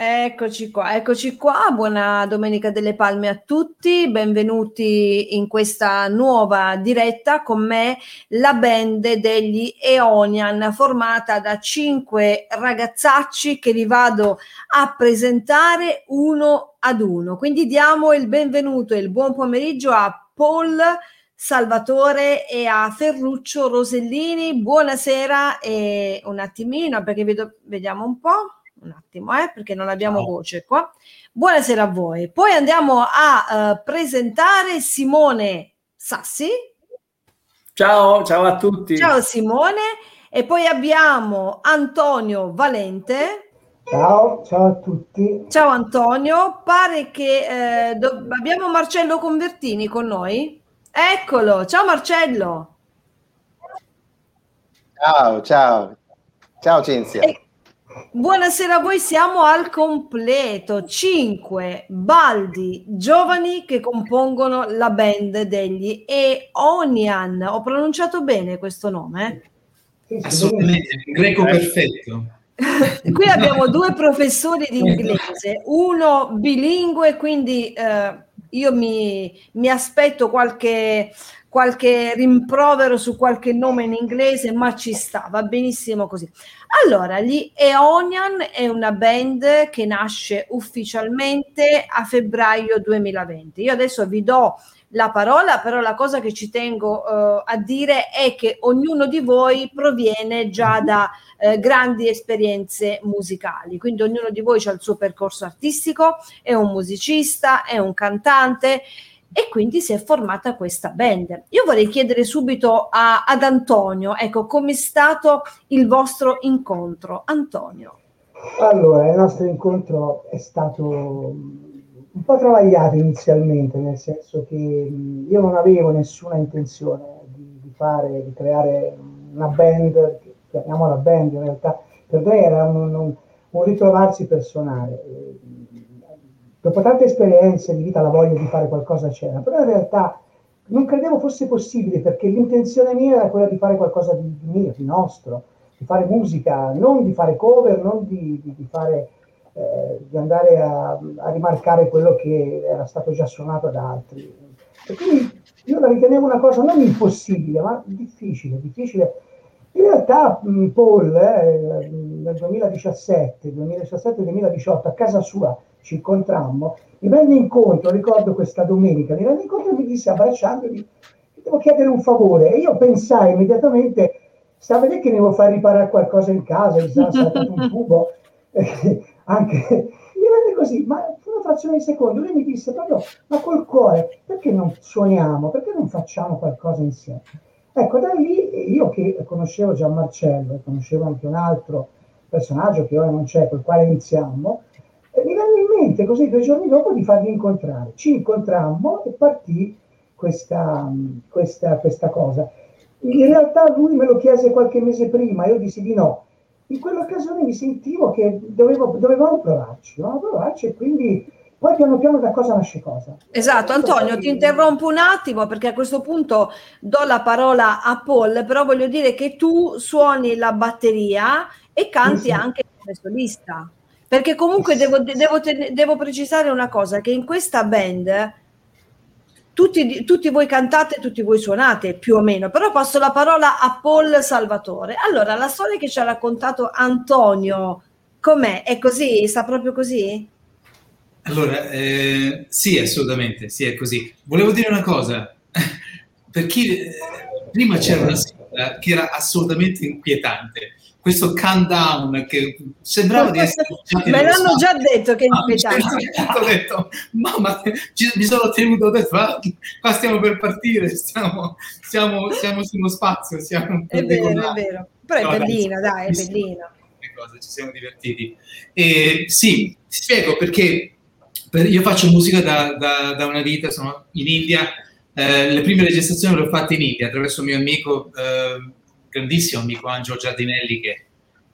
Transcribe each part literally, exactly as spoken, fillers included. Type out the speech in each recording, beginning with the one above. Eccoci qua, eccoci qua, buona Domenica delle Palme a tutti, benvenuti in questa nuova diretta. Con me la band degli Eonian, formata da cinque ragazzacci che vi vado a presentare uno ad uno. Quindi diamo il benvenuto e il buon pomeriggio a Paul Salvatore e a Ferruccio Rosellini. Buonasera e un attimino, perché vedo, vediamo un po'. Un attimo, eh, perché non abbiamo voce qua. Buonasera a voi. Poi andiamo a uh, presentare Simone Sassi. Ciao, ciao a tutti. Ciao Simone. E poi abbiamo Antonio Valente. Ciao, ciao a tutti. Ciao Antonio. Pare che eh, do- abbiamo Marcello Convertini con noi. Eccolo. Ciao Marcello. Ciao, ciao. Ciao Cinzia. E- Buonasera a voi, siamo al completo, cinque baldi giovani che compongono la band degli Eonian. Ho pronunciato bene questo nome? Eh? Assolutamente, in greco perfetto. Qui abbiamo due professori di inglese, uno bilingue, quindi eh, io mi, mi aspetto qualche... qualche rimprovero su qualche nome in inglese, ma ci sta, va benissimo così. Allora, gli Eonian è una band che nasce ufficialmente a febbraio duemilaventi. Io adesso vi do la parola, però la cosa che ci tengo eh, a dire è che ognuno di voi proviene già da eh, grandi esperienze musicali, quindi ognuno di voi ha il suo percorso artistico, è un musicista, è un cantante, e quindi si è formata questa band. Io vorrei chiedere subito a, ad Antonio, ecco, com'è stato il vostro incontro, Antonio? Allora, il nostro incontro è stato un po' travagliato inizialmente, nel senso che io non avevo nessuna intenzione di, di fare, di creare una band, chiamiamola band in realtà, per me era un, un, un ritrovarsi personale. Dopo tante esperienze di vita la voglia di fare qualcosa c'era, però in realtà non credevo fosse possibile, perché l'intenzione mia era quella di fare qualcosa di, di mio, di nostro, di fare musica, non di fare cover, non di, di, di, fare, eh, di andare a, a rimarcare quello che era stato già suonato da altri. E quindi io la ritenevo una cosa non impossibile, ma difficile, difficile. In realtà Paul eh, nel duemiladiciassette duemiladiciotto a casa sua ci incontrammo, mi venne incontro, ricordo questa domenica, mi venne incontro e mi disse, abbracciandomi, devo chiedere un favore, e io pensai immediatamente, sta a vedere che devo far riparare qualcosa in casa, mi sarà saltato un tubo, eh, anche, mi venne così, ma fu una frazione di secondo, lui mi disse proprio, ma col cuore, perché non suoniamo, perché non facciamo qualcosa insieme? Ecco, da lì io che conoscevo già Marcello, conoscevo anche un altro personaggio che ora non c'è, col quale iniziamo, e mi venne in mente così due giorni dopo di farli incontrare. Ci incontrammo e partì questa, questa, questa cosa. In realtà lui me lo chiese qualche mese prima, io dissi di no. In quell'occasione mi sentivo che dovevo, dovevamo provarci, dovevamo provarci e quindi... Poi piano piano da cosa nasce cosa. Esatto, Antonio, ti interrompo un attimo perché a questo punto do la parola a Paul, però voglio dire che tu suoni la batteria e canti sì, sì. anche come solista, perché comunque sì, devo, devo, ten- devo precisare una cosa, che in questa band tutti, tutti voi cantate, tutti voi suonate più o meno, però passo la parola a Paul Salvatore. Allora, la storia che ci ha raccontato Antonio, com'è? È così? Sta proprio così? Allora, eh, sì, assolutamente, sì, è così. Volevo dire una cosa, per chi eh, prima c'era una sigla che era assolutamente inquietante, questo countdown che sembrava di essere... Me l'hanno già detto che è inquietante. Ah, ho detto, mamma, ci, mi sono tenuto, ho detto, ah, qua stiamo per partire, stiamo, siamo, siamo sullo spazio, siamo... È vero, là. È vero, però no, è bellina, dai, è bellina. Ci siamo divertiti. E, sì, ti spiego perché... Io faccio musica da, da, da una vita, sono in India, eh, le prime registrazioni le ho fatte in India attraverso il mio amico, eh, grandissimo amico Angelo Giardinelli, che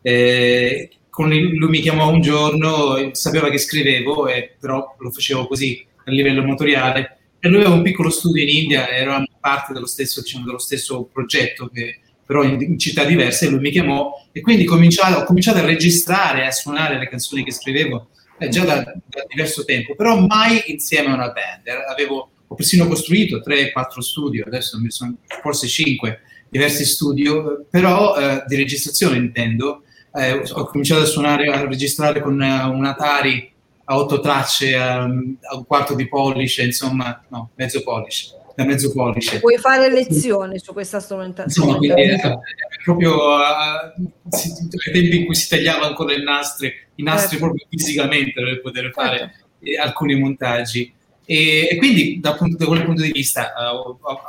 eh, con lui, lui mi chiamò un giorno, sapeva che scrivevo, e, però lo facevo così a livello amatoriale, e lui aveva un piccolo studio in India, eravamo parte dello stesso, diciamo, dello stesso progetto, che, però in, in città diverse, lui mi chiamò e quindi cominciato, ho cominciato a registrare, a suonare le canzoni che scrivevo eh, già da, da diverso tempo, però mai insieme a una band. Avevo, ho persino costruito tre quattro studio, adesso mi sono, forse cinque diversi studio, però eh, di registrazione intendo. Eh, ho cominciato a suonare, a registrare con uh, un Atari a otto tracce, um, a un quarto di pollice, insomma, no, mezzo pollice. Da mezzo pollice. Puoi fare lezione su questa strumentazione? Insomma, quindi era proprio uh, si, ai tempi in cui si tagliava ancora il nastro, i nastri certo. proprio fisicamente per poter fare certo. eh, alcuni montaggi. E, e quindi da, punto, da quel punto di vista uh, ho, ho,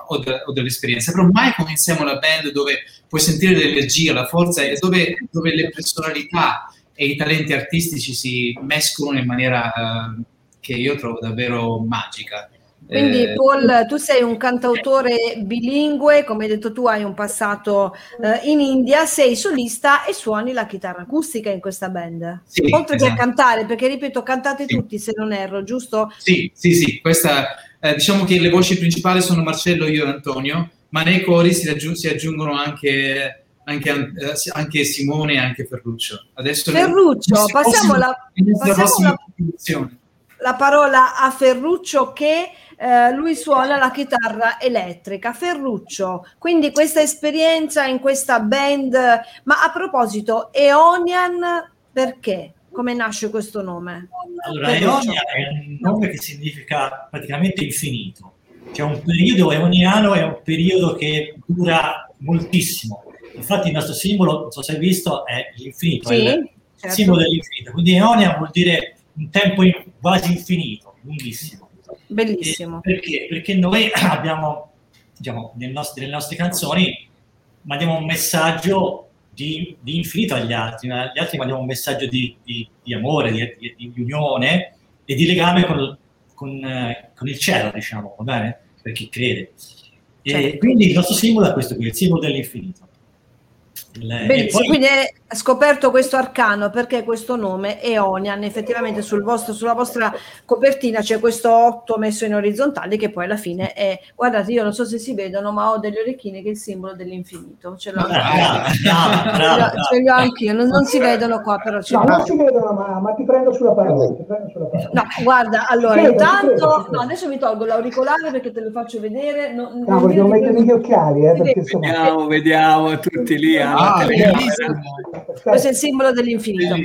ho dell'esperienza, però mai come insieme a una band dove puoi sentire l'energia, la forza e dove, dove le personalità e i talenti artistici si mescolano in maniera uh, che io trovo davvero magica. Quindi Paul, tu sei un cantautore bilingue, come hai detto tu hai un passato eh, in India, sei solista e suoni la chitarra acustica in questa band, sì, oltre esatto. che a cantare, perché ripeto cantate sì. tutti se non erro, giusto? Sì, sì, sì, questa, eh, diciamo che le voci principali sono Marcello, io e Antonio, ma nei cori si, raggiung- si aggiungono anche... Anche, anche Simone e anche Ferruccio. Adesso Ferruccio, passiamo, la, passiamo la, la parola a Ferruccio che eh, lui suona la chitarra elettrica. Ferruccio, quindi questa esperienza in questa band, ma a proposito, Eonian perché? Come nasce questo nome? Allora, Ferruccio. Eonian è un nome che significa praticamente infinito. C'è un periodo eoniano, è un periodo che dura moltissimo. Infatti il nostro simbolo, non so se hai visto, è l'infinito, sì, è il certo. simbolo dell'infinito. Quindi Eonia vuol dire un tempo quasi infinito, lunghissimo. Bellissimo. E perché? Perché noi abbiamo, diciamo, nel nostro, nelle nostre canzoni mandiamo un messaggio di, di infinito agli altri, agli altri mandiamo un messaggio di, di, di amore, di, di, di unione e di legame con, con, con il cielo, diciamo, va bene? Per chi crede. E certo. quindi il nostro simbolo è questo qui, il simbolo dell'infinito. Beh, poi... Quindi è scoperto questo arcano perché questo nome Eonian effettivamente sul vostro, sulla vostra copertina c'è questo otto messo in orizzontale che poi alla fine è, guardate io non so se si vedono ma ho delle orecchine che è il simbolo dell'infinito, ce l'ho no, no, no, no, ce li ho anch'io, non, non si vedono qua però ce no, l'ho. Non si vedono ma, ma ti prendo sulla parola, ti prendo sulla parola. No, guarda allora credo, intanto credo, credo. No, adesso mi tolgo l'auricolare perché te lo faccio vedere non, no, non voglio mettere gli occhiali eh, perché sono... vediamo, vediamo tutti lì ah. Ah, questo è il simbolo dell'infinito.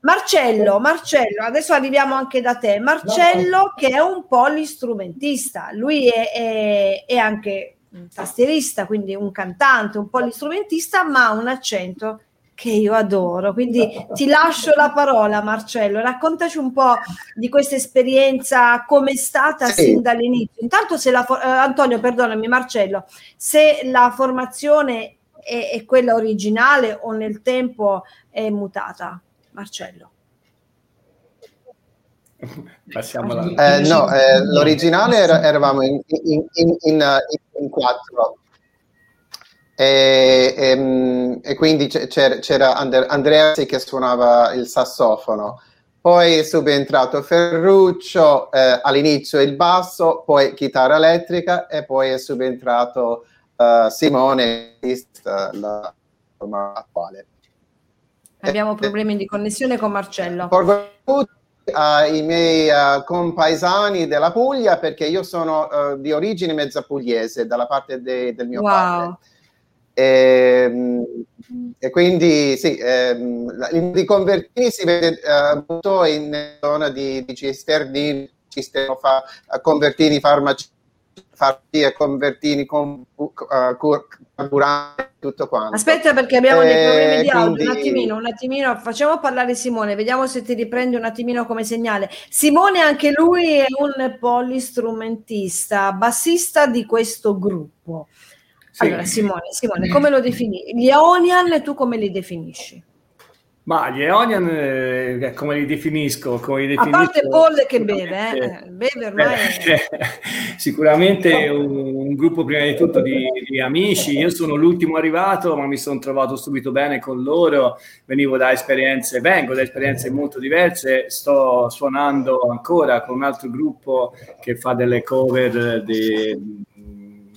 Marcello, Marcello, adesso arriviamo anche da te. Marcello che è un polistrumentista, lui è, è, è anche un tastierista, quindi un cantante, un polistrumentista, ma ha un accento che io adoro, quindi ti lascio la parola Marcello, raccontaci un po' di questa esperienza, com'è stata sì. sin dall'inizio. Intanto se la, eh, Antonio, perdonami Marcello, se la formazione è quella originale o nel tempo è mutata? Marcello. Passiamo alla... eh, no, eh, l'originale era, eravamo in, in, in, in, in quattro e, e, e quindi c'era, c'era Andrea che suonava il sassofono, poi è subentrato Ferruccio, eh, all'inizio il basso, poi chitarra elettrica e poi è subentrato Uh, Simone la forma attuale. Abbiamo problemi di connessione con Marcello. Porgo ai miei uh, compaesani della Puglia perché io sono uh, di origine mezza pugliese dalla parte de, del mio wow. padre e, e quindi sì ehm, i Convertini si vede uh, molto in zona di, di Cisternino Cisterno fa, Convertini farmaci farti Convertini con uh, carburante tutto quanto. Aspetta perché abbiamo eh, dei problemi di audio, quindi... un attimino, un attimino, facciamo parlare Simone, vediamo se ti riprendi un attimino come segnale. Simone anche lui è un polistrumentista, bassista di questo gruppo. Sì. Allora Simone, Simone, come lo definisci? Gli Eonian tu come li definisci? Ma gli Eonian, eh, come li definisco? Come li definisco? A parte Paul che beve, eh, beve ormai. Eh, sicuramente un, un gruppo prima di tutto di, di amici, io sono l'ultimo arrivato ma mi sono trovato subito bene con loro, venivo da esperienze, vengo da esperienze molto diverse, sto suonando ancora con un altro gruppo che fa delle cover di...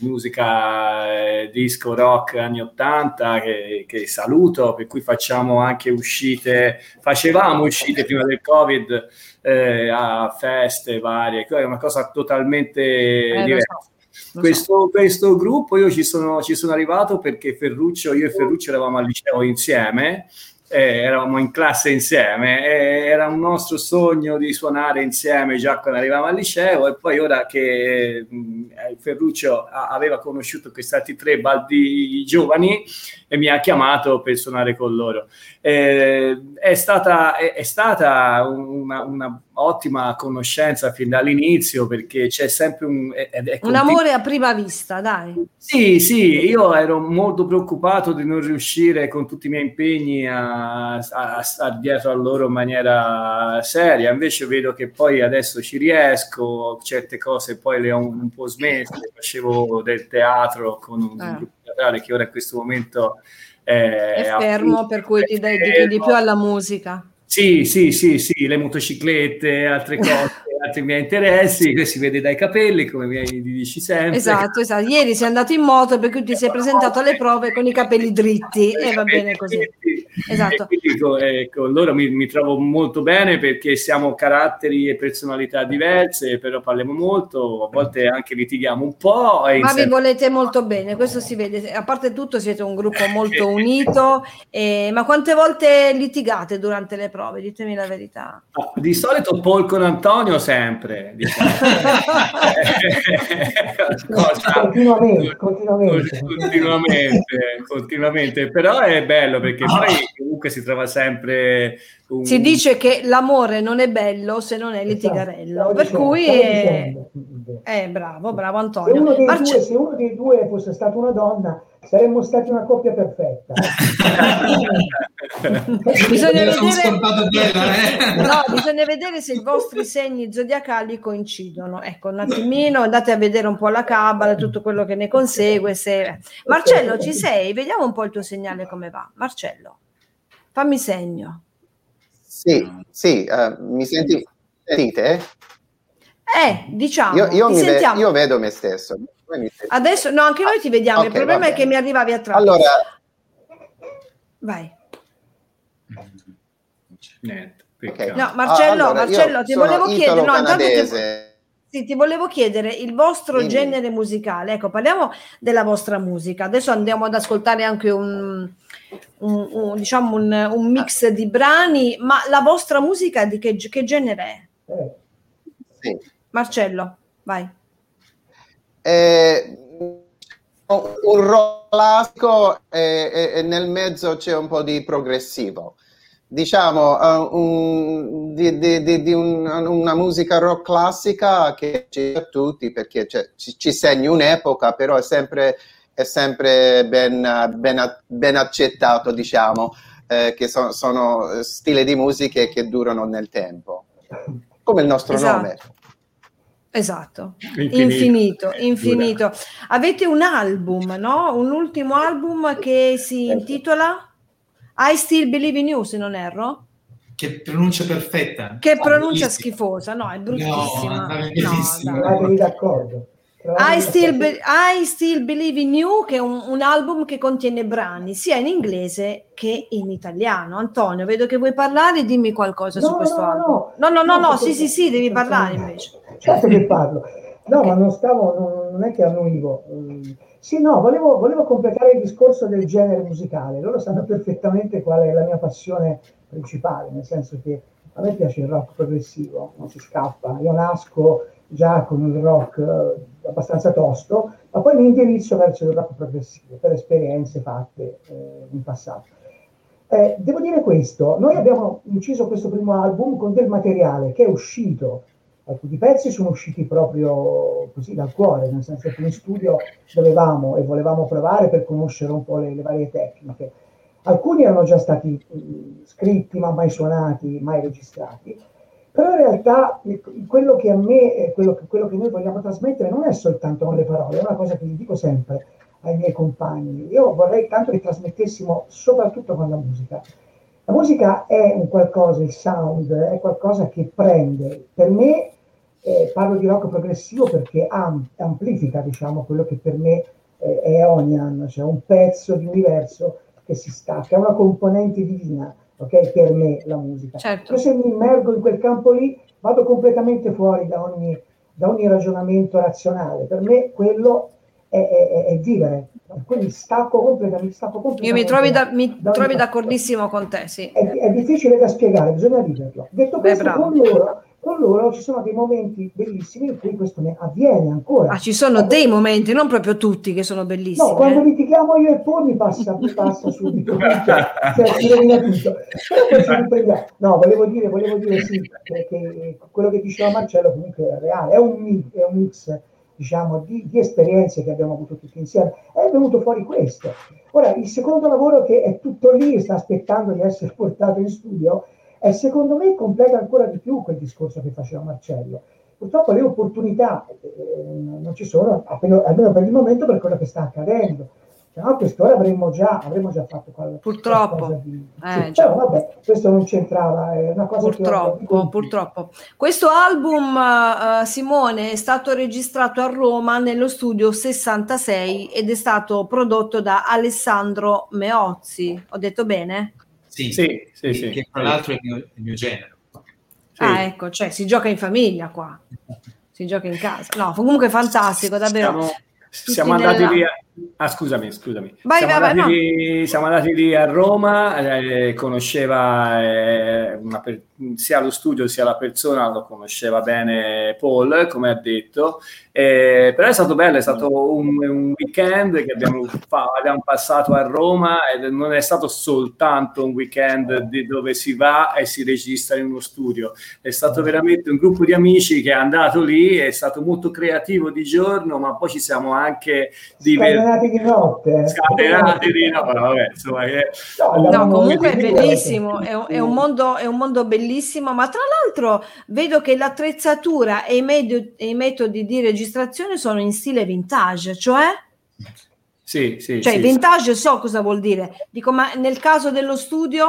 musica eh, disco rock anni ottanta che, che saluto, per cui facciamo anche uscite, facevamo uscite prima del Covid eh, a feste varie, è una cosa totalmente eh, diversa. Lo so. Questo, questo gruppo io ci sono, ci sono arrivato perché Ferruccio, io e Ferruccio eravamo al liceo insieme, eh, eravamo in classe insieme, eh, era un nostro sogno di suonare insieme già quando arrivavamo al liceo, e poi ora che eh, Ferruccio a, aveva conosciuto questi altri tre baldi giovani e mi ha chiamato per suonare con loro. Eh, è stata, è, è stata una, una ottima conoscenza fin dall'inizio, perché c'è sempre un... È, è un continu- amore a prima vista, dai. Sì, sì, io ero molto preoccupato di non riuscire con tutti i miei impegni a, a star dietro a loro in maniera seria, invece vedo che poi adesso ci riesco, certe cose poi le ho un, un po' smesse, facevo del teatro con un eh. gruppo teatrale che ora in questo momento è... È fermo, appunto, per cui ti dedichi più alla musica. Sì, sì, sì, sì, le motociclette, altre cose, altri miei interessi, che si vede dai capelli, come mi dici sempre. Esatto, esatto. Ieri sei andato in moto, per cui ti sei presentato alle prove con i capelli dritti e eh, va bene così. Esatto. Con ecco, loro mi, mi trovo molto bene perché siamo caratteri e personalità diverse, però parliamo molto, a volte anche litighiamo un po'. E Ma vi sempre... volete molto bene, questo si vede. A parte tutto siete un gruppo molto unito. Eh, ma quante volte litigate durante le prove? Ditemi la verità. Ah, di solito Paul con Antonio sempre. Diciamo. continuamente, continuamente. continuamente, continuamente. Però è bello perché poi comunque si trova sempre un... Si dice che l'amore non è bello se non è litigarello, per dicendo, cui è... è bravo, bravo Antonio. Se uno, dei Marce... due, se uno dei due fosse stata una donna saremmo stati una coppia perfetta. bisogna, vedere... Bella, eh? no, bisogna vedere se i vostri segni zodiacali coincidono, ecco, un attimino andate a vedere un po' la cabala, tutto quello che ne consegue. Se... Marcello, ci sei? Vediamo un po' il tuo segnale come va. Marcello, fammi segno. Sì, sì, uh, mi senti, sentite? Eh, diciamo, io, io, mi ve, io vedo me stesso. Mi Adesso, no, anche noi ti vediamo, okay, il problema è che mi arrivavi a tratti. Allora, vai. Niente, okay. No, Marcello, ah, allora, Marcello ti volevo chiedere, no, canadese. Sì, ti volevo chiedere il vostro Dimmi. genere musicale. Ecco, parliamo della vostra musica. Adesso andiamo ad ascoltare anche un, un, un diciamo un, un mix di brani, ma la vostra musica di che, che genere è? Eh. Sì. Marcello, vai. Eh, un rock classico e, e, e nel mezzo c'è un po' di progressivo. Diciamo uh, un, di, di, di, di un, una musica rock classica che c'è a tutti, perché ci, ci segna un'epoca, però è sempre, è sempre ben, ben, ben accettato, diciamo, eh, che so, sono stili di musiche che durano nel tempo, come il nostro esatto. nome. Esatto, infinito, infinito, infinito. Avete un album, no? Un ultimo album che si intitola? I Still Believe in You, se non erro. Che pronuncia perfetta. Che pronuncia schifosa, no, è bruttissima. No, no, d'accordo. I Still, Be- I Still Believe in You, che è un, un album che contiene brani sia in inglese che in italiano. Antonio, vedo che vuoi parlare, dimmi qualcosa no, su questo no, album. No, no, no, no, no, no sì, sì, sì, devi parlare invece. Certo che parlo. No, okay. ma non stavo, non è che annuivo. Sì, no, volevo, volevo completare il discorso del genere musicale. Loro sanno perfettamente qual è la mia passione principale, nel senso che a me piace il rock progressivo, non si scappa. Io nasco già con un rock eh, abbastanza tosto, ma poi mi indirizzo verso il rock progressivo, per esperienze fatte eh, in passato. Eh, devo dire questo, noi abbiamo inciso questo primo album con del materiale che è uscito. Alcuni pezzi sono usciti proprio così dal cuore, nel senso che in studio dovevamo e volevamo provare per conoscere un po' le, le varie tecniche. Alcuni erano già stati mh, scritti, ma mai suonati, mai registrati. Però in realtà quello che a me, quello che, quello che noi vogliamo trasmettere non è soltanto con le parole, è una cosa che gli dico sempre ai miei compagni. Io vorrei tanto che trasmettessimo soprattutto con la musica. La musica è un qualcosa, il sound, è qualcosa che prende, per me Eh, parlo di rock progressivo perché am- amplifica, diciamo, quello che per me eh, è Eonian, cioè un pezzo di universo che si stacca, è una componente divina, ok? Per me la musica. Certo. Però se mi immergo in quel campo lì, vado completamente fuori da ogni, da ogni ragionamento razionale. Per me quello è, è, è vivere, quindi stacco completamente. Stacco completamente Io mi trovi, da, mi da trovi d'accordissimo con te, sì. È, è difficile da spiegare, bisogna viverlo. Detto questo, Beh, con loro... con loro ci sono dei momenti bellissimi in cui questo ne avviene ancora. Ah, ci sono allora, dei momenti, non proprio tutti, che sono bellissimi. No, quando litighiamo io e poi mi passa, mi passa subito. Cioè, si rovina tutto. No, volevo dire, volevo dire sì, perché quello che diceva Marcello comunque è reale, è un mix, è un mix diciamo, di, di esperienze che abbiamo avuto tutti insieme. È venuto fuori questo. Ora, il secondo lavoro che è tutto lì, sta aspettando di essere portato in studio, e secondo me completa ancora di più quel discorso che faceva Marcello. Purtroppo le opportunità eh, non ci sono, almeno per il momento, per quello che sta accadendo. Se no, a quest'ora avremmo già, avremmo già fatto qualcosa. Purtroppo. Di... Eh, sì, però vabbè, questo non c'entrava. È una cosa purtroppo, che purtroppo. Questo album, uh, Simone, è stato registrato a Roma nello studio sessantasei ed è stato prodotto da Alessandro Meozzi. Ho detto bene? Sì, sì, sì, sì, che tra l'altro è il mio, il mio genero. Sì. Ah, ecco, cioè si gioca in famiglia qua, si gioca in casa. No, comunque fantastico, davvero. Siamo, siamo andati nella... lì, a... ah scusami, scusami. Vai, siamo, vai, andati vai, lì, no. siamo andati lì a Roma, eh, conosceva eh, una per... sia lo studio sia la persona, lo conosceva bene Paul, come ha detto. Eh, però è stato bello, è stato un, un weekend che abbiamo, abbiamo passato a Roma e non è stato soltanto un weekend di dove si va e si registra in uno studio, è stato veramente un gruppo di amici che è andato lì, è stato molto creativo di giorno, ma poi ci siamo anche divertiti. Scatenati di notte. Scatenati di notte, vabbè, insomma. È... No, no, comunque è bellissimo, è un, è un mondo, è un mondo bellissimo, ma tra l'altro vedo che l'attrezzatura e i, med- e i metodi di registrazione sono in stile vintage, cioè sì, sì, cioè sì, vintage sì. So cosa vuol dire, dico, ma nel caso dello studio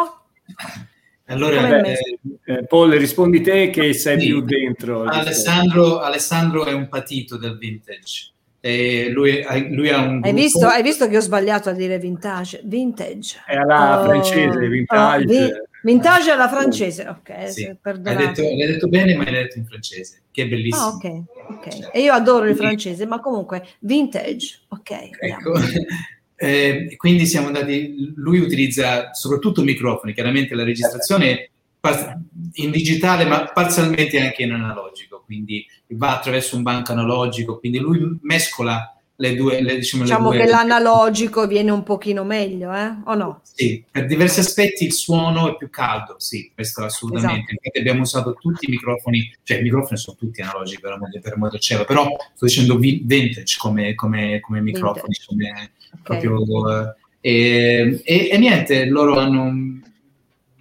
allora beh, eh, Paul rispondi te che sei sì. più dentro Alessandro, Alessandro è un patito del vintage e lui, lui ha un gruppo... hai, visto, hai visto che ho sbagliato a dire vintage vintage è alla oh, francese vintage. Oh, vi- vintage alla francese ok sì. L'hai detto, l'hai detto bene ma l'hai detto in francese che è bellissimo. Oh, ok. Okay. E io adoro il francese, ma comunque vintage, ok. Ecco. Eh, quindi siamo andati. Lui utilizza soprattutto microfoni, chiaramente la registrazione in digitale, ma parzialmente anche in analogico. Quindi va attraverso un banco analogico. Quindi lui mescola le due. Le, diciamo diciamo le due... che l'analogico viene un pochino meglio, eh? O no? Sì, per diversi aspetti il suono è più caldo, sì, questo assolutamente. Esatto. Infatti abbiamo usato tutti i microfoni, cioè i microfoni sono tutti analogici per amore per amore del cielo, però sto dicendo vintage come, come, come microfoni, come okay. proprio, eh, e, e niente, loro hanno,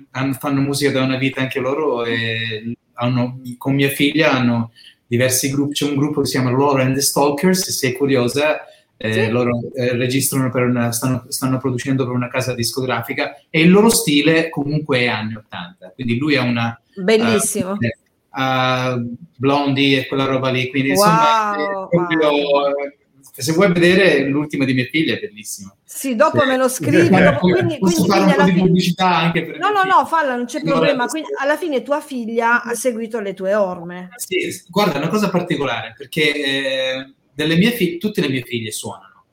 hanno, fanno musica da una vita anche loro, e hanno, con mia figlia hanno diversi gruppi, c'è un gruppo che si chiama Laura and the Stalkers, se sei curiosa, eh, sì. loro eh, registrano per una, stanno, stanno producendo per una casa discografica e il loro stile comunque è anni ottanta, quindi lui ha una bellissimo uh, uh, Blondie e quella roba lì, quindi wow, insomma è proprio, wow. se vuoi vedere l'ultima di mia figlia è bellissima. Sì, dopo sì. me lo scrivi. Dopo, quindi, Posso quindi, fare quindi un po' di pubblicità anche per No, no, no, falla, non c'è problema. Quindi, alla fine tua figlia ha seguito le tue orme. Sì, guarda, è una cosa particolare, perché eh, delle mie figlie, tutte le mie figlie suonano,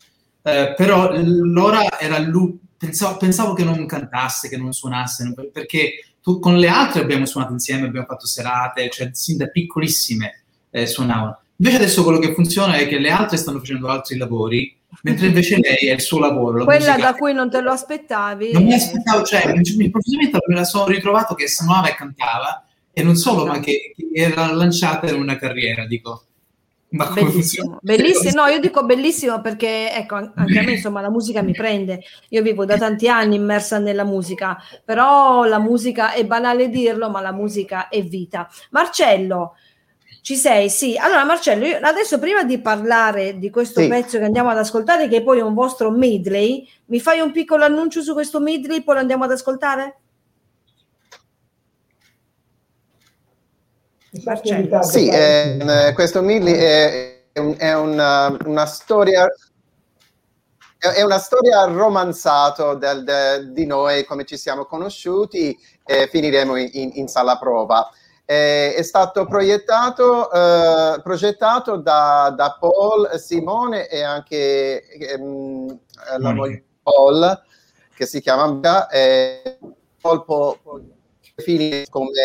eh, però Laura era lui, pensavo, pensavo che non cantasse, che non suonasse, perché tu, con le altre abbiamo suonato insieme, abbiamo fatto serate, cioè sin da piccolissime eh, suonavano. Invece adesso quello che funziona è che le altre stanno facendo altri lavori, mentre invece lei è il suo lavoro. Quella musicale. Da cui non te lo aspettavi. Non mi aspettavo, cioè, improvvisamente me la sono ritrovato che suonava e cantava, e non solo, no. ma che, che era lanciata in una carriera, dico. Ma come bellissimo, funziona? Bellissimo, no, io dico bellissimo perché, ecco, anche a me, insomma, la musica mi prende. Io vivo da tanti anni immersa nella musica, però la musica, è banale dirlo, ma la musica è vita. Marcello, ci sei? Sì. Allora Marcello, io adesso prima di parlare di questo sì. pezzo che andiamo ad ascoltare, che poi è un vostro medley, mi fai un piccolo annuncio su questo medley, poi lo andiamo ad ascoltare? Marcello. Sì, eh, questo Milli è, è una, una storia... È una storia romanzata del, de, di noi, come ci siamo conosciuti, e finiremo in, in sala prova. Eh, è stato proiettato, eh, progettato da, da Paul, Simone e anche ehm, la moglie Paul, che si chiama eh, Paul, Paul, Paul finire come,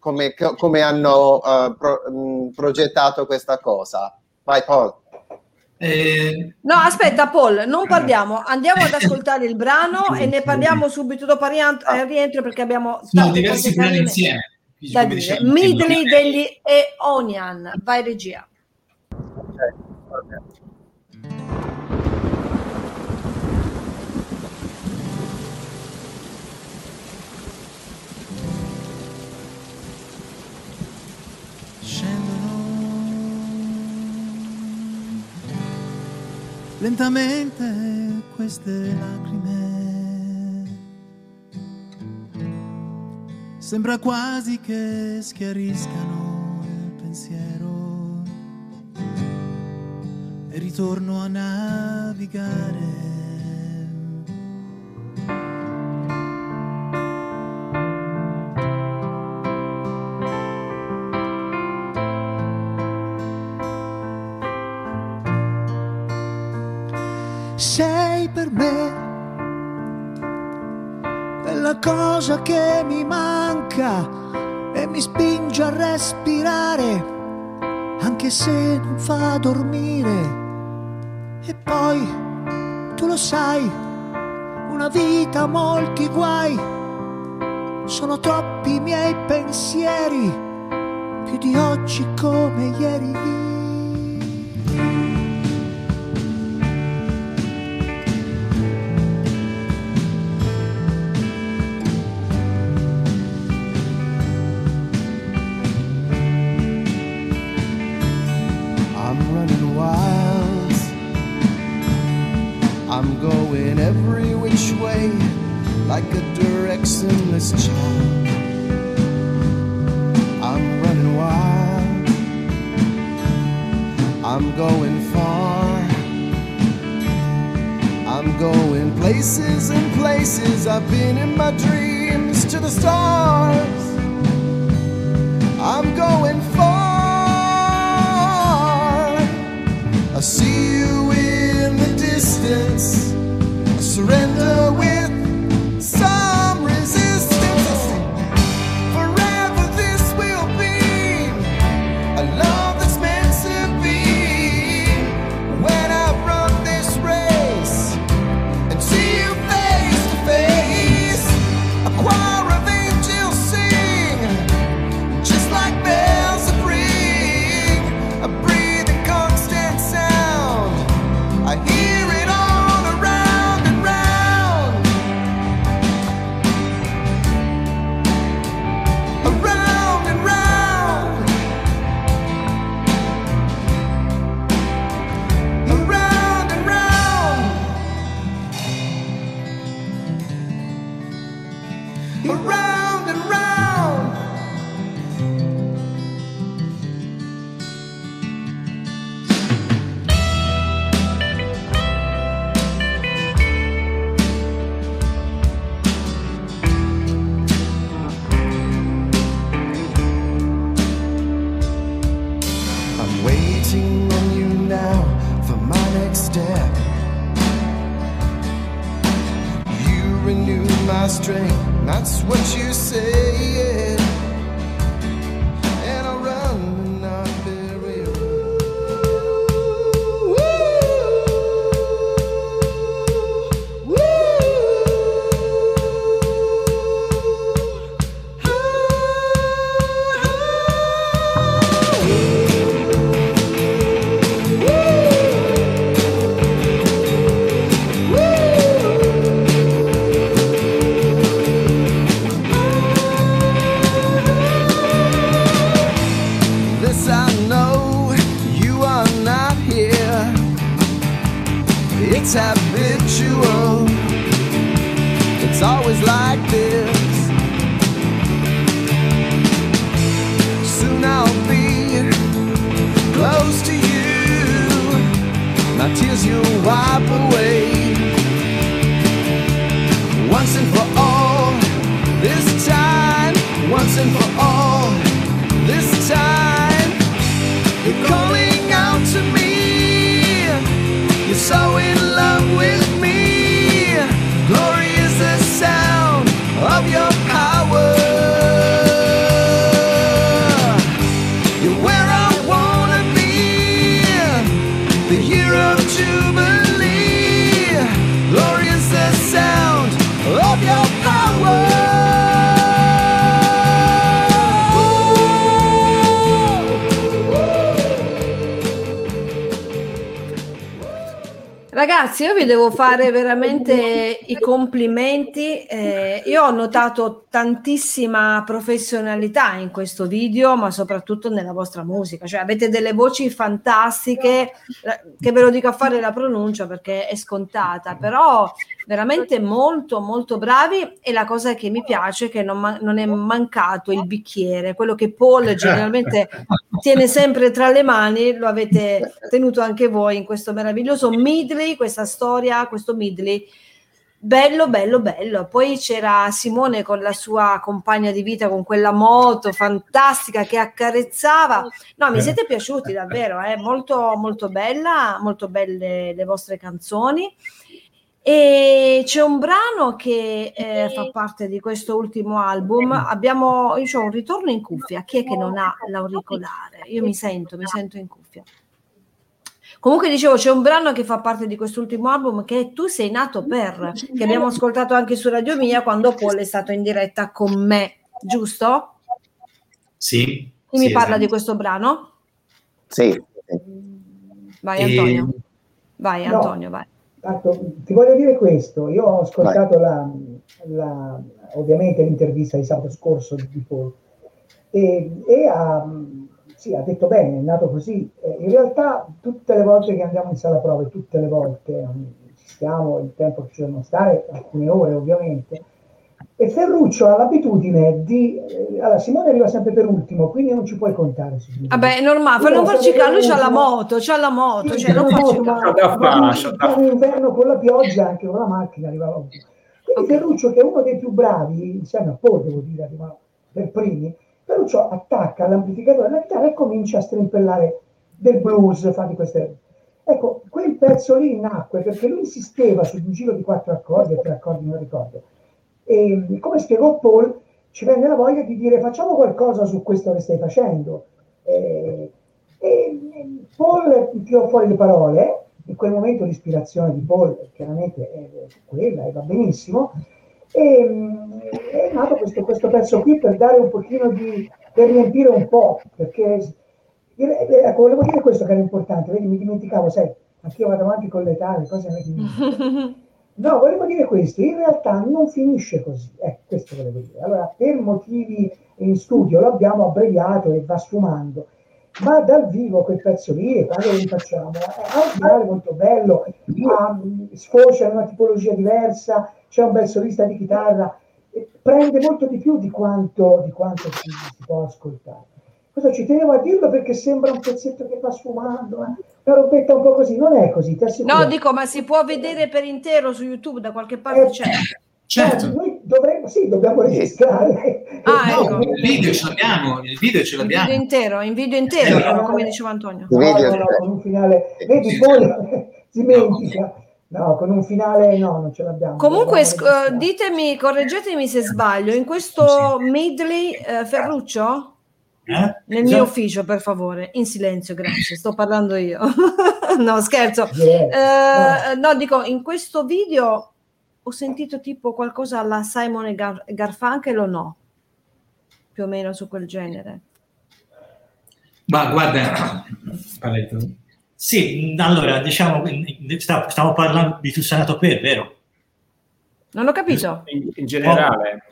come, come hanno eh, pro, mh, progettato questa cosa. Vai Paul. Eh... No, aspetta Paul, non parliamo, andiamo ad ascoltare il brano e ne parliamo subito dopo il rientro, rientro perché abbiamo no, diversi brani insieme da dire. Midli degli Eonian, vai regia. Okay. Okay. Lentamente queste lacrime, sembra quasi che schiariscano il pensiero e ritorno a navigare. Sei per me quella cosa che mi manca e mi spinge a respirare, anche se non fa dormire. E poi, tu lo sai, una vita ha molti guai, sono troppi i miei pensieri, più di oggi come ieri. I've been in my dreams to the stars. I'm going far. I see you in the distance. I surrender with some resistance. Forever this will be a love that's meant to be. When I run this race and see you face. A choir of angels sing, just like bells that ring. I breathe a constant sound, I hear it all around and round. Around and round. Around and round. Around and round. I'm waiting on you now for my next step. You renew my strength. That's what you say, yeah. soon I'll be close to you. My tears you'll wipe away. Once and for all, this time. Once and for all, this time. You're calling out to me. You're so in love with me. Glory is the sound of your power. You're where I wanna be, the year of Jubilee. Glory is the sound of your power. Ragazzi, io vi devo fare veramente i complimenti, eh, io ho notato tantissima professionalità in questo video, ma soprattutto nella vostra musica, cioè avete delle voci fantastiche, che ve lo dico a fare la pronuncia perché è scontata, però veramente molto molto bravi, e la cosa che mi piace è che non, man- non è mancato il bicchiere, quello che Paul generalmente tiene sempre tra le mani, lo avete tenuto anche voi in questo meraviglioso midley. Questa storia, questo midley bello bello bello. Poi c'era Simone con la sua compagna di vita, con quella moto fantastica che accarezzava. No, mi siete piaciuti davvero, eh? Molto molto bella, molto belle le vostre canzoni. E c'è un brano che eh, fa parte di questo ultimo album. Abbiamo, io ho un ritorno in cuffia, chi è che non ha l'auricolare? Io mi sento, mi sento in cuffia. Comunque dicevo, c'è un brano che fa parte di quest'ultimo album che è Tu sei nato per, che abbiamo ascoltato anche su Radio Mia quando Paul è stato in diretta con me, giusto? Sì. Qui sì, mi parla esatto. di questo brano? Sì. Vai Antonio, e... vai Antonio, no, vai. Tanto, ti voglio dire questo, io ho ascoltato la, la, ovviamente l'intervista di sabato scorso di Paul e, e a... Sì, ha detto bene, è nato così. Eh, in realtà tutte le volte che andiamo in sala prove, tutte le volte, ci stiamo il tempo che ci dobbiamo stare, alcune ore ovviamente, e Ferruccio ha l'abitudine di... Eh, allora, Simone arriva sempre per ultimo, quindi non ci puoi contare. Vabbè, è normale, per non farci caldo c'ha la moto, c'ha la moto, sì, cioè non farci caldo. L'inverno con la pioggia, anche con la macchina arrivava ultimo. Quindi okay. Ferruccio, che è uno dei più bravi, insieme a Paul, devo dire, arriva per primi, Ferruccio attacca l'amplificatore della chitarra e comincia a strimpellare del blues, fa di queste... Ecco, quel pezzo lì nacque perché lui insisteva su un giro di quattro accordi o tre accordi, non ricordo. E come spiegò Paul, ci venne la voglia di dire facciamo qualcosa su questo che stai facendo. E, e Paul tirò fuori le parole, in quel momento l'ispirazione di Paul chiaramente è quella e va benissimo. E' nato questo, questo pezzo qui per dare un pochino di, per riempire un po', perché ecco, volevo dire questo che era importante, vedi, mi dimenticavo, sai, anche io vado avanti con l'età, le cose mi dimentico. No, volevo dire questo, in realtà non finisce così, eh, questo volevo dire. Allora, per motivi in studio lo abbiamo abbreviato e va sfumando, ma dal vivo quel pezzo lì, quando lo facciamo, è un finale molto bello, ma sfocia in una tipologia diversa, c'è un bel solista di chitarra, e prende molto di più di quanto, di quanto si, si può ascoltare. Questo ci tenevo a dirlo perché sembra un pezzetto che va sfumando, eh? Una robetta un po' così, non è così, ti assicuro. No, dico, ma si può vedere per intero su YouTube, da qualche parte eh, c'è. Certo. Eh, noi dovremmo, sì, dobbiamo registrare. Ah, no, ecco. Il video ce l'abbiamo, il video ce l'abbiamo. In video intero, in video intero, eh, come diceva Antonio. No, video, no, no, con un finale, vedi, poi dimentica. No, con un finale no, non ce l'abbiamo. Comunque, sc- ditemi, correggetemi se sbaglio, in questo midley, eh, Ferruccio? Eh? Nel mio ufficio, per favore, in silenzio, grazie, sto parlando io. No, scherzo. Yeah. Eh, no. no, dico, in questo video ho sentito tipo qualcosa alla Simon e Gar- Garfunkel o no? Più o meno su quel genere. Ma guarda, sì, allora, diciamo, stiamo parlando di Tu sei nato per, vero? Non ho capito. In, in generale.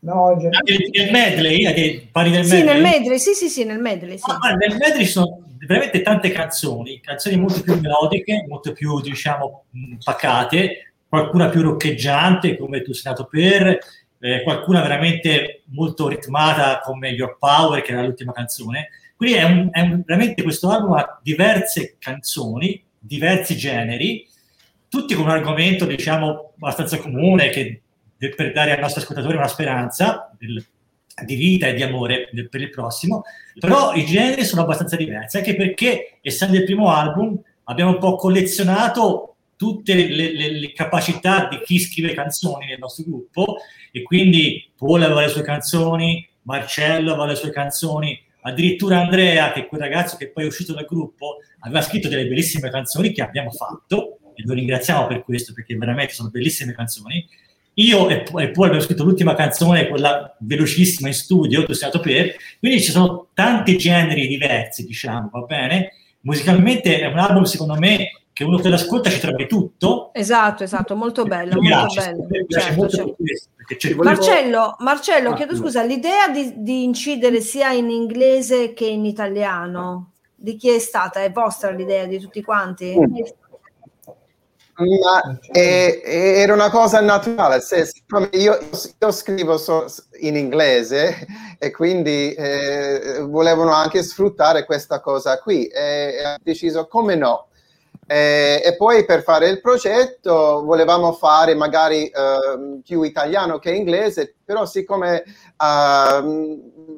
No, in generale. Nel, nel medley, che parli del medley? Sì, nel medley, sì, sì, sì, nel medley. Sì. Ah, nel medley sono veramente tante canzoni, canzoni molto più melodiche, molto più, diciamo, pacate, qualcuna più roccheggiante, come Tu sei nato per, eh, qualcuna veramente molto ritmata come Your Power, che era l'ultima canzone. Quindi è, un, è un, veramente questo album ha diverse canzoni, diversi generi, tutti con un argomento, diciamo, abbastanza comune, che per dare al nostro ascoltatore una speranza del, di vita e di amore del, per il prossimo, però i generi sono abbastanza diversi, anche perché, essendo il primo album, abbiamo un po' collezionato tutte le, le, le capacità di chi scrive canzoni nel nostro gruppo, e quindi Paul aveva le sue canzoni, Marcello aveva le sue canzoni, addirittura Andrea, che è quel ragazzo che poi è uscito dal gruppo, aveva scritto delle bellissime canzoni che abbiamo fatto, e lo ringraziamo per questo, perché veramente sono bellissime canzoni. Io e, e poi abbiamo scritto l'ultima canzone, quella velocissima in studio, Toscato per, quindi ci sono tanti generi diversi, diciamo, va bene? Musicalmente è un album, secondo me, che uno che l'ascolta ci trovi tutto. Esatto, esatto, molto bello, piace, molto bello. Certo, molto certo. Questo, volevo... Marcello, Marcello ah, chiedo no. scusa, l'idea di, di incidere sia in inglese che in italiano, di chi è stata? È vostra l'idea di tutti quanti? Mm. Ma è, è, era una cosa naturale, se, io, io scrivo so, in inglese, e quindi eh, volevano anche sfruttare questa cosa qui, e ho deciso come no. Eh, e poi per fare il progetto volevamo fare magari eh, più italiano che inglese, però siccome eh,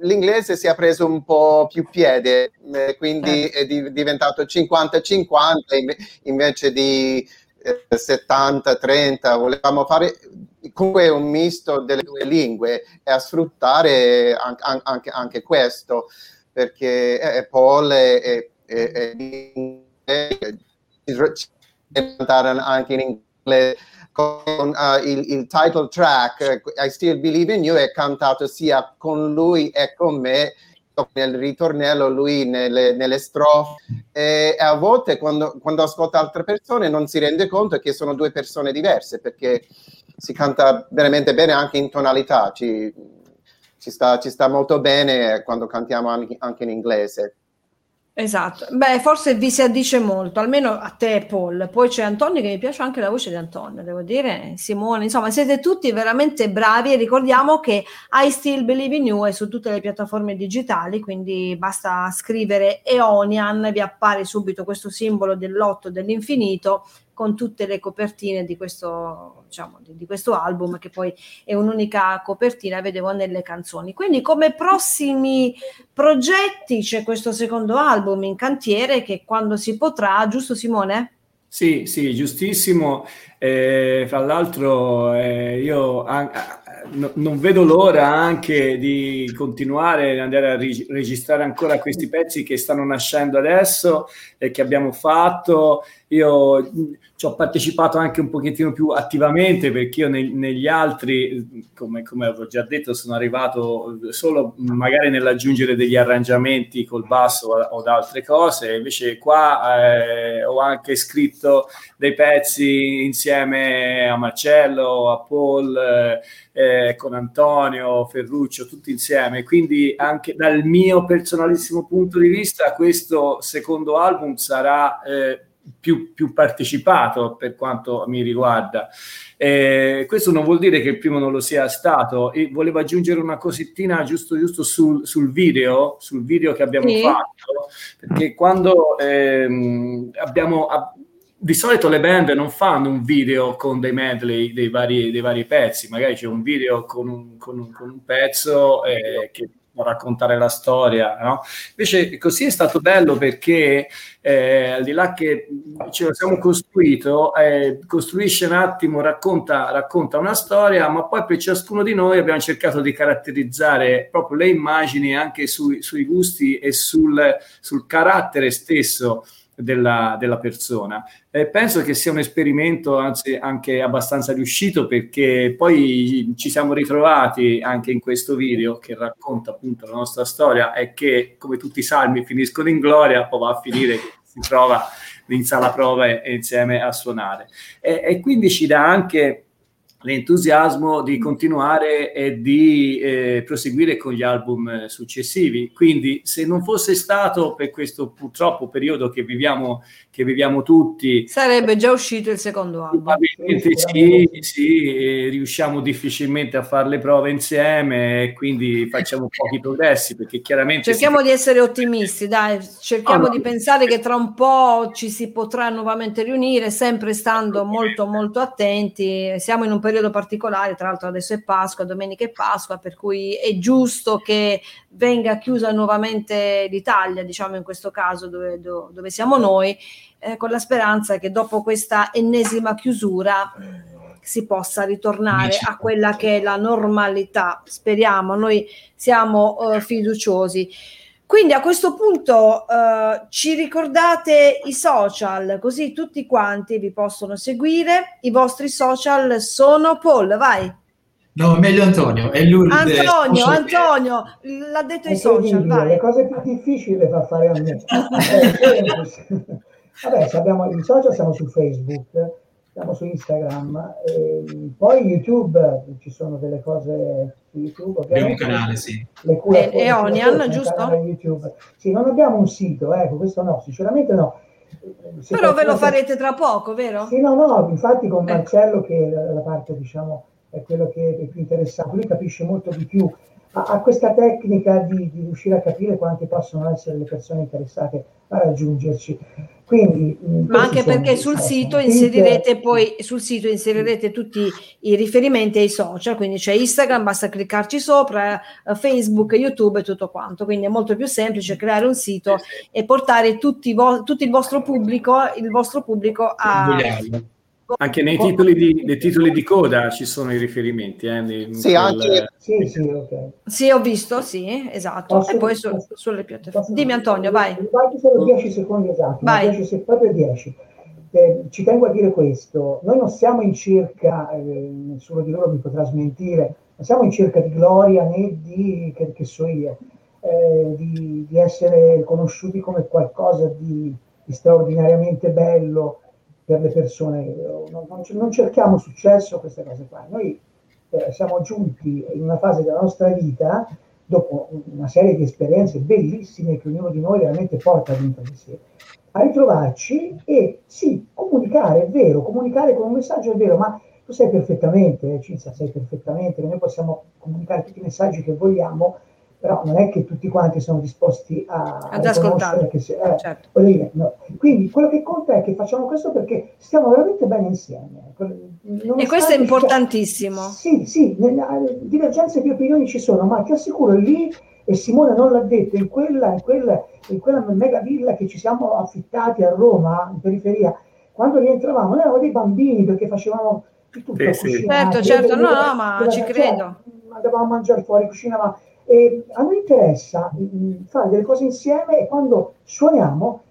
l'inglese si è preso un po' più piede, eh, quindi è di- diventato cinquanta cinquanta invece di eh, settanta trenta, volevamo fare comunque un misto delle due lingue e a sfruttare an- anche-, anche questo, perché eh, Paul è, è, è di inglese, cantare anche in inglese con uh, il, il title track I Still Believe in You è cantato sia con lui e con me nel ritornello, lui nelle, nelle strofe, e a volte quando, quando ascolta altre persone non si rende conto che sono due persone diverse, perché si canta veramente bene anche in tonalità, ci, ci, sta, ci sta molto bene quando cantiamo anche, anche in inglese. Esatto, beh, forse vi si addice molto, almeno a te, Paul. Poi c'è Antonio, che mi piace anche la voce di Antonio, devo dire, Simone, insomma, siete tutti veramente bravi, e ricordiamo che I Still Believe in You è su tutte le piattaforme digitali, quindi basta scrivere Eonian, vi appare subito questo simbolo dell'otto dell'infinito, con tutte le copertine di questo, diciamo, di, di questo album, che poi è un'unica copertina, vedevo, nelle canzoni. Quindi come prossimi progetti c'è questo secondo album in cantiere, che quando si potrà, giusto Simone? Sì, sì, giustissimo. Eh, fra l'altro eh, io an- no, non vedo l'ora anche di continuare ad andare a ri- registrare ancora questi pezzi che stanno nascendo adesso e che abbiamo fatto. Io mh, ci ho partecipato anche un pochettino più attivamente, perché io ne- negli altri, come, come avevo già detto, sono arrivato solo magari nell'aggiungere degli arrangiamenti col basso o, o da altre cose. Invece qua eh, ho anche scritto dei pezzi insieme a Marcello, a Paul, eh, con Antonio, Ferruccio, tutti insieme. Quindi anche dal mio personalissimo punto di vista questo secondo album sarà eh, più, più partecipato per quanto mi riguarda. Eh, questo non vuol dire che il primo non lo sia stato, e volevo aggiungere una cosettina giusto giusto sul, sul video sul video che abbiamo sì. fatto, perché quando ehm, abbiamo ab- di solito le band non fanno un video con dei medley dei vari, dei vari pezzi, magari c'è un video con un, con un, con un pezzo eh, che può raccontare la storia, no? Invece così è stato bello, perché eh, al di là che ce lo siamo costruito, eh, costruisce un attimo, racconta, racconta una storia, ma poi per ciascuno di noi abbiamo cercato di caratterizzare proprio le immagini anche sui, sui gusti e sul, sul carattere stesso della, della persona. Eh, penso che sia un esperimento, anzi anche abbastanza riuscito, perché poi ci siamo ritrovati anche in questo video che racconta appunto la nostra storia, e che, come tutti i salmi finiscono in gloria, poi va a finire che si trova in sala prova e, e insieme a suonare, e, e quindi ci dà anche l'entusiasmo di continuare e di eh, proseguire con gli album successivi. Quindi, se non fosse stato per questo purtroppo periodo che viviamo, che viviamo tutti, sarebbe già uscito il secondo album. Sì, sì, riusciamo difficilmente a fare le prove insieme e quindi facciamo pochi progressi, perché chiaramente cerchiamo si... di essere ottimisti, dai, cerchiamo no, no. di pensare che tra un po' ci si potrà nuovamente riunire, sempre stando molto molto attenti. Siamo in un periodo particolare, tra l'altro adesso è Pasqua, domenica è Pasqua, per cui è giusto che venga chiusa nuovamente l'Italia, diciamo in questo caso dove, dove siamo noi, eh, con la speranza che dopo questa ennesima chiusura si possa ritornare a quella che è la normalità. Speriamo, noi siamo eh, fiduciosi. Quindi a questo punto eh, ci ricordate i social, così tutti quanti vi possono seguire. I vostri social sono Paul, vai. No, meglio Antonio. È lui Antonio, Antonio, l'ha detto i social, vai. Le cose più difficili da fare a me. Vabbè, abbiamo i social, siamo su Facebook, siamo su Instagram, e poi YouTube, ci sono delle cose... YouTube, abbiamo un canale, sì. Le cure e Eonian, giusto? Sì, non abbiamo un sito, ecco, questo no, sinceramente no. Se però ve lo farete tra poco, vero? Sì, no, no, infatti con Marcello, che la parte, diciamo, è quello che è più interessante, lui capisce molto di più, ha, ha questa tecnica di, di riuscire a capire quante possono essere le persone interessate a raggiungerci. Quindi, ma anche perché sul sito inserirete poi sul sito inserirete tutti i riferimenti ai social, quindi c'è Instagram, basta cliccarci sopra, Facebook, YouTube e tutto quanto, quindi è molto più semplice creare un sito e portare tutti vo- tutto il vostro pubblico il vostro pubblico a... Anche nei titoli di, nei titoli di coda ci sono i riferimenti. Eh, nei, sì, quel... anche... sì, sì, okay. Sì, ho visto, sì, esatto. Posso, e poi su, posso, sulle piattaforme. Dimmi Antonio, vai. Vai solo dieci secondi, esatti. Vai. dieci, proprio dieci. Eh, ci tengo a dire questo. Noi non siamo in cerca, eh, nessuno di loro mi potrà smentire, non siamo in cerca di gloria né di, che, che so io, eh, di, di essere conosciuti come qualcosa di, di straordinariamente bello per le persone, non cerchiamo successo, queste cose qua. Noi eh, siamo giunti in una fase della nostra vita, dopo una serie di esperienze bellissime che ognuno di noi veramente porta dentro di sé, a ritrovarci e sì, comunicare, è vero, comunicare con un messaggio è vero, ma tu sai perfettamente, Cinzia, sai perfettamente che noi possiamo comunicare tutti i messaggi che vogliamo, però non è che tutti quanti sono disposti a ad ascoltare. Che se, eh, certo. voglio dire, no. Quindi quello che conta è che facciamo questo perché stiamo veramente bene insieme. Non e questo è importantissimo. C'è... Sì, sì, divergenze di opinioni ci sono, ma ti assicuro lì, e Simone non l'ha detto, in quella, in quella, in quella mega villa che ci siamo affittati a Roma, in periferia, quando rientravamo, noi eravamo dei bambini perché facevamo tutto. Eh, sì. Certo, certo, no, no, ma ci credo. Andavamo a mangiare fuori, cucinavamo. E a noi interessa fare delle cose insieme e quando suoniamo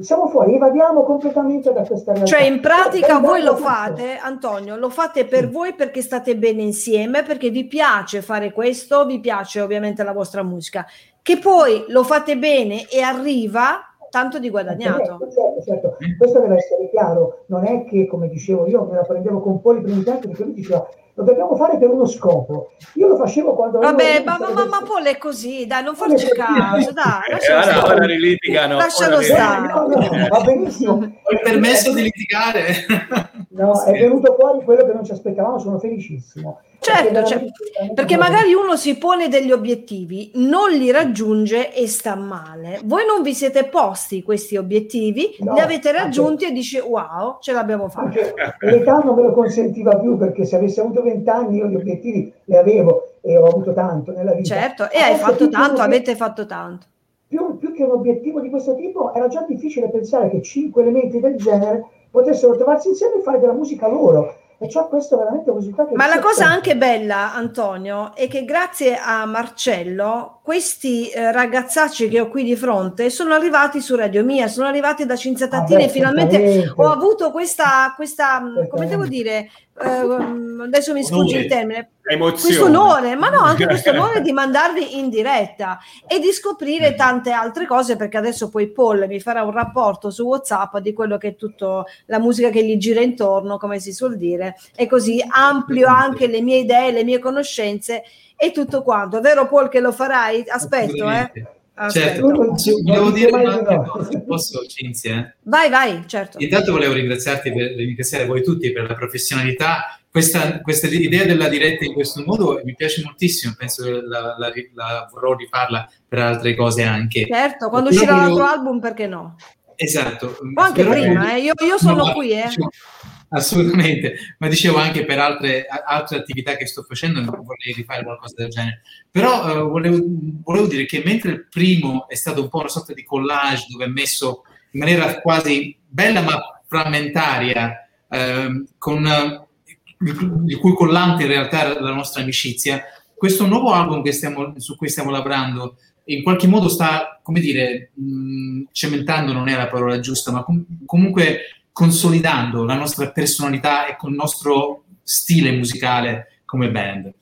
siamo fuori, evadiamo completamente da questa realtà. Cioè in pratica voi lo fate, Antonio, lo fate per voi perché state bene insieme, perché vi piace fare questo, vi piace ovviamente la vostra musica, che poi lo fate bene e arriva tanto di guadagnato. Certo, certo, questo deve essere chiaro, non è che come dicevo io me la prendevo con Poli prima di tanto perché lui diceva lo dobbiamo fare per uno scopo, io lo facevo quando vabbè ma, ma, ma, ma Paul è così, dai, non farci caso, dai, ora litigano, lascialo stare, no, no, no, va benissimo, ho il permesso di litigare, no, è venuto fuori quello che non ci aspettavamo, sono felicissimo. Certo, perché, cioè, perché magari uno si pone degli obiettivi, non li raggiunge e sta male. Voi non vi siete posti questi obiettivi, no, li avete raggiunti anche, e dice wow, ce l'abbiamo fatta. L'età non me lo consentiva più, perché se avessi avuto vent'anni io gli obiettivi li avevo e ho avuto tanto nella vita. Certo, e hai fatto tanto, avete fatto tanto. Più, più che un obiettivo di questo tipo era già difficile pensare che cinque elementi del genere potessero trovarsi insieme e fare della musica loro. E cioè questo veramente risultato. Ma la cosa anche bella, Antonio, è che grazie a Marcello questi eh, ragazzacci che ho qui di fronte sono arrivati su Radio Mia, sono arrivati da Cinzia Tattini, ah, e finalmente ho avuto questa, questa come devo dire, eh, adesso mi sfugge il termine, questo onore, ma no, anche questo onore di mandarvi in diretta e di scoprire tante altre cose, perché adesso poi Paul mi farà un rapporto su WhatsApp di quello che è tutta la musica che gli gira intorno, come si suol dire, e così amplio anche le mie idee, le mie conoscenze e tutto quanto. È vero Paul che lo farai? Aspetto, eh? Certo, volevo dire un'altra cosa, posso, Cinzia? Vai, vai, certo. Intanto volevo ringraziarti per, ringraziare voi tutti per la professionalità. Questa, questa idea della diretta in questo modo mi piace moltissimo, penso che la, la, la vorrò rifarla per altre cose anche. Certo, quando però uscirà volevo... l'altro album, perché no? Esatto. O anche però prima, eh, io, io sono no, qui, eh. Assolutamente, ma dicevo anche per altre, altre attività che sto facendo vorrei rifare qualcosa del genere, però eh, volevo, volevo dire che mentre il primo è stato un po' una sorta di collage dove è messo in maniera quasi bella ma frammentaria, eh, con di cui collante in realtà è la nostra amicizia, questo nuovo album che stiamo, su cui stiamo lavorando in qualche modo sta, come dire, mh, cementando non è la parola giusta, ma com- comunque consolidando la nostra personalità e con il nostro stile musicale come band.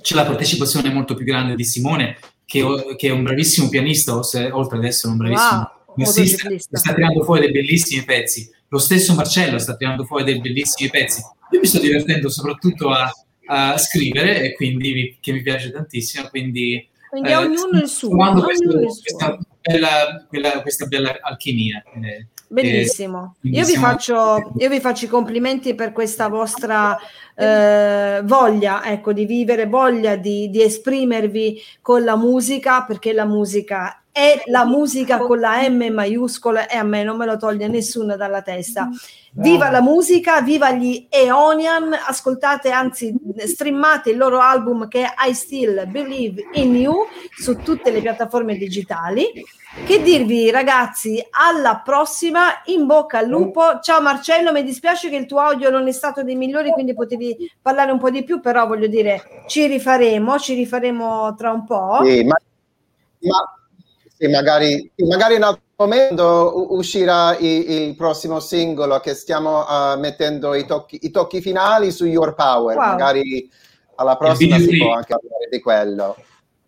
C'è la partecipazione molto più grande di Simone, che, che è un bravissimo pianista, oltre ad essere un bravissimo wow, musicista, sta tirando fuori dei bellissimi pezzi. Lo stesso Marcello sta tirando fuori dei bellissimi pezzi. Io mi sto divertendo soprattutto a, a scrivere, e quindi che mi piace tantissimo. Quindi, quindi eh, ognuno il suo. Ognuno questo, il suo. Questa, bella, quella, questa bella alchimia. Eh. Bellissimo, io vi, faccio, io vi faccio i complimenti per questa vostra eh, voglia, ecco, di vivere, voglia di, di esprimervi con la musica, perché la musica è la musica con la M maiuscola e a me non me lo toglie nessuno dalla testa. Viva la musica, viva gli Eonian, ascoltate, anzi streamate il loro album che è I Still Believe in You su tutte le piattaforme digitali. Che dirvi ragazzi, alla prossima, in bocca al lupo. Ciao Marcello, mi dispiace che il tuo audio non è stato dei migliori, quindi potevi parlare un po' di più, però voglio dire, ci rifaremo, ci rifaremo tra un po'. Sì, ma, ma sì, magari, sì, magari in altro momento uscirà il, il prossimo singolo che stiamo uh, mettendo i tocchi, i tocchi finali su Your Power, wow. Magari alla prossima si può anche parlare di quello.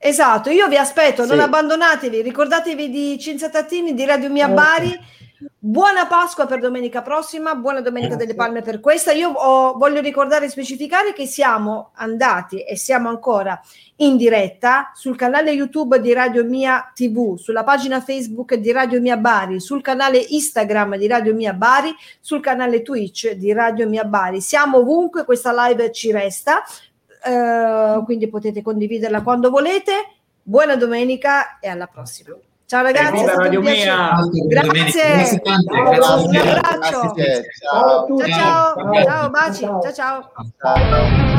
Esatto, io vi aspetto, sì. Non abbandonatevi, ricordatevi di Cinzia Tattini, di Radio Mia Bari, buona Pasqua per domenica prossima, buona Domenica delle Palme per questa. Io ho, voglio ricordare e specificare che siamo andati e siamo ancora in diretta sul canale YouTube di Radio Mia tivù, sulla pagina Facebook di Radio Mia Bari, sul canale Instagram di Radio Mia Bari, sul canale Twitch di Radio Mia Bari, siamo ovunque, questa live ci resta. Uh, quindi potete condividerla quando volete. Buona domenica e alla prossima. Ciao ragazzi, Radio Mia. Grazie. Un abbraccio. Ciao, ciao, ciao, baci. Ciao, ciao.